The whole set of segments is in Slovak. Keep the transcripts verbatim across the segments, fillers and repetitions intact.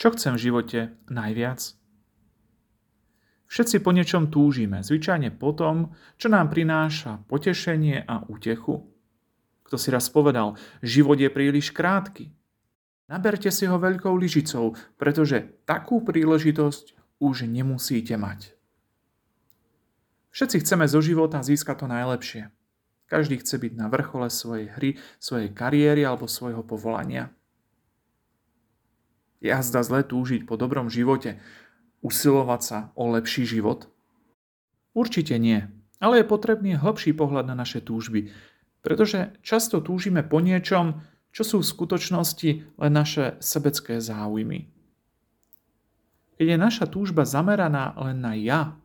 Čo chcem v živote najviac? Všetci po niečom túžime, zvyčajne po tom, čo nám prináša potešenie a útechu. Kto si raz povedal, život je príliš krátky. Naberte si ho veľkou lyžicou, pretože takú príležitosť už nemusíte mať. Všetci chceme zo života získať to najlepšie. Každý chce byť na vrchole svojej hry, svojej kariéry alebo svojho povolania. Jazda zle túžiť po dobrom živote, usilovať sa o lepší život? Určite nie, ale je potrebný hlbší pohľad na naše túžby, pretože často túžime po niečom, čo sú v skutočnosti len naše sebecké záujmy. Keď je naša túžba zameraná len na ja,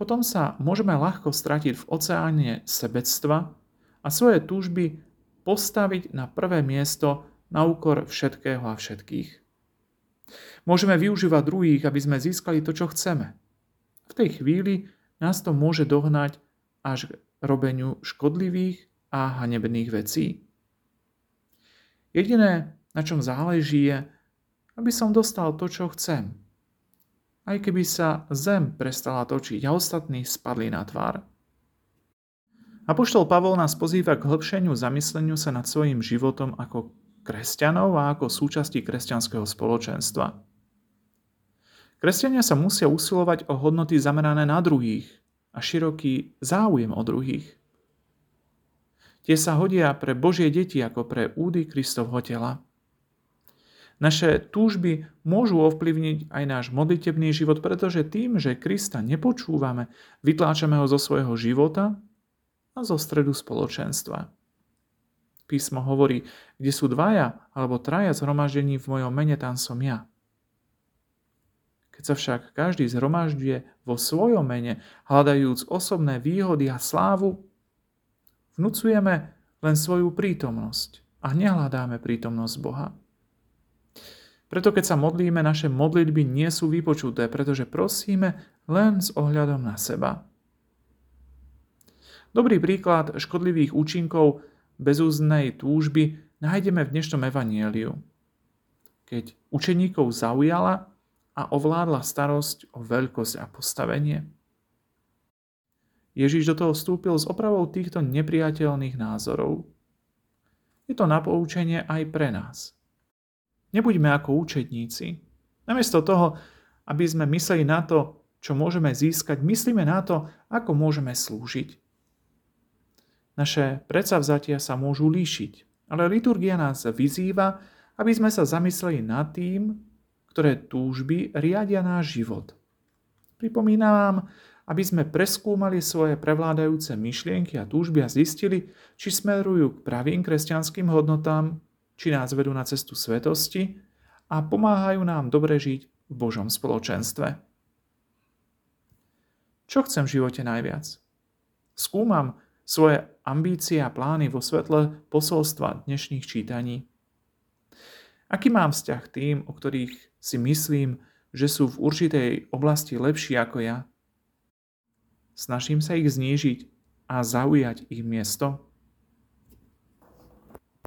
potom sa môžeme ľahko stratiť v oceáne sebectva a svoje túžby postaviť na prvé miesto na úkor všetkého a všetkých. Môžeme využívať druhých, aby sme získali to, čo chceme. V tej chvíli nás to môže dohnať až k robeniu škodlivých a hanebných vecí. Jediné, na čom záleží, je, aby som dostal to, čo chcem. Aj keby sa zem prestala točiť a ostatní spadli na tvár. Apoštol Pavol nás pozýva k hlbšeniu zamysleniu sa nad svojím životom ako kresťanov a ako súčasti kresťanského spoločenstva. Kresťania sa musia usilovať o hodnoty zamerané na druhých a široký záujem o druhých. Tie sa hodia pre Božie deti ako pre údy Kristovho tela. Naše túžby môžu ovplyvniť aj náš modlitebný život, pretože tým, že Krista nepočúvame, vytláčame ho zo svojho života a zo stredu spoločenstva. Písmo hovorí, kde sú dvaja alebo traja zhromaždení v mojom mene, tam som ja. Keď sa však každý zhromažďuje vo svojom mene, hľadajúc osobné výhody a slávu, vnucujeme len svoju prítomnosť a nehľadáme prítomnosť Boha. Preto keď sa modlíme, naše modlitby nie sú vypočuté, pretože prosíme len s ohľadom na seba. Dobrý príklad škodlivých účinkov bezúznej túžby nájdeme v dnešnom evanjeliu, keď učeníkov zaujala a ovládla starosť o veľkosť a postavenie. Ježíš do toho vstúpil s opravou týchto nepriateľných názorov. Je to napoučenie aj pre nás. Nebuďme ako učedníci. Namiesto toho, aby sme mysleli na to, čo môžeme získať, myslíme na to, ako môžeme slúžiť. Naše predsavzatia sa môžu líšiť, ale liturgia nás vyzýva, aby sme sa zamysleli nad tým, ktoré túžby riadia náš život. Pripomína nám, aby sme preskúmali svoje prevládajúce myšlienky a túžby a zistili, či smerujú k pravým kresťanským hodnotám, či nás vedú na cestu svetosti a pomáhajú nám dobre žiť v Božom spoločenstve. Čo chcem v živote najviac? Skúmam svoje ambície a plány vo svetle posolstva dnešných čítaní. Aký mám vzťah k tým, o ktorých si myslím, že sú v určitej oblasti lepší ako ja? Snažím sa ich znížiť a zaujať ich miesto.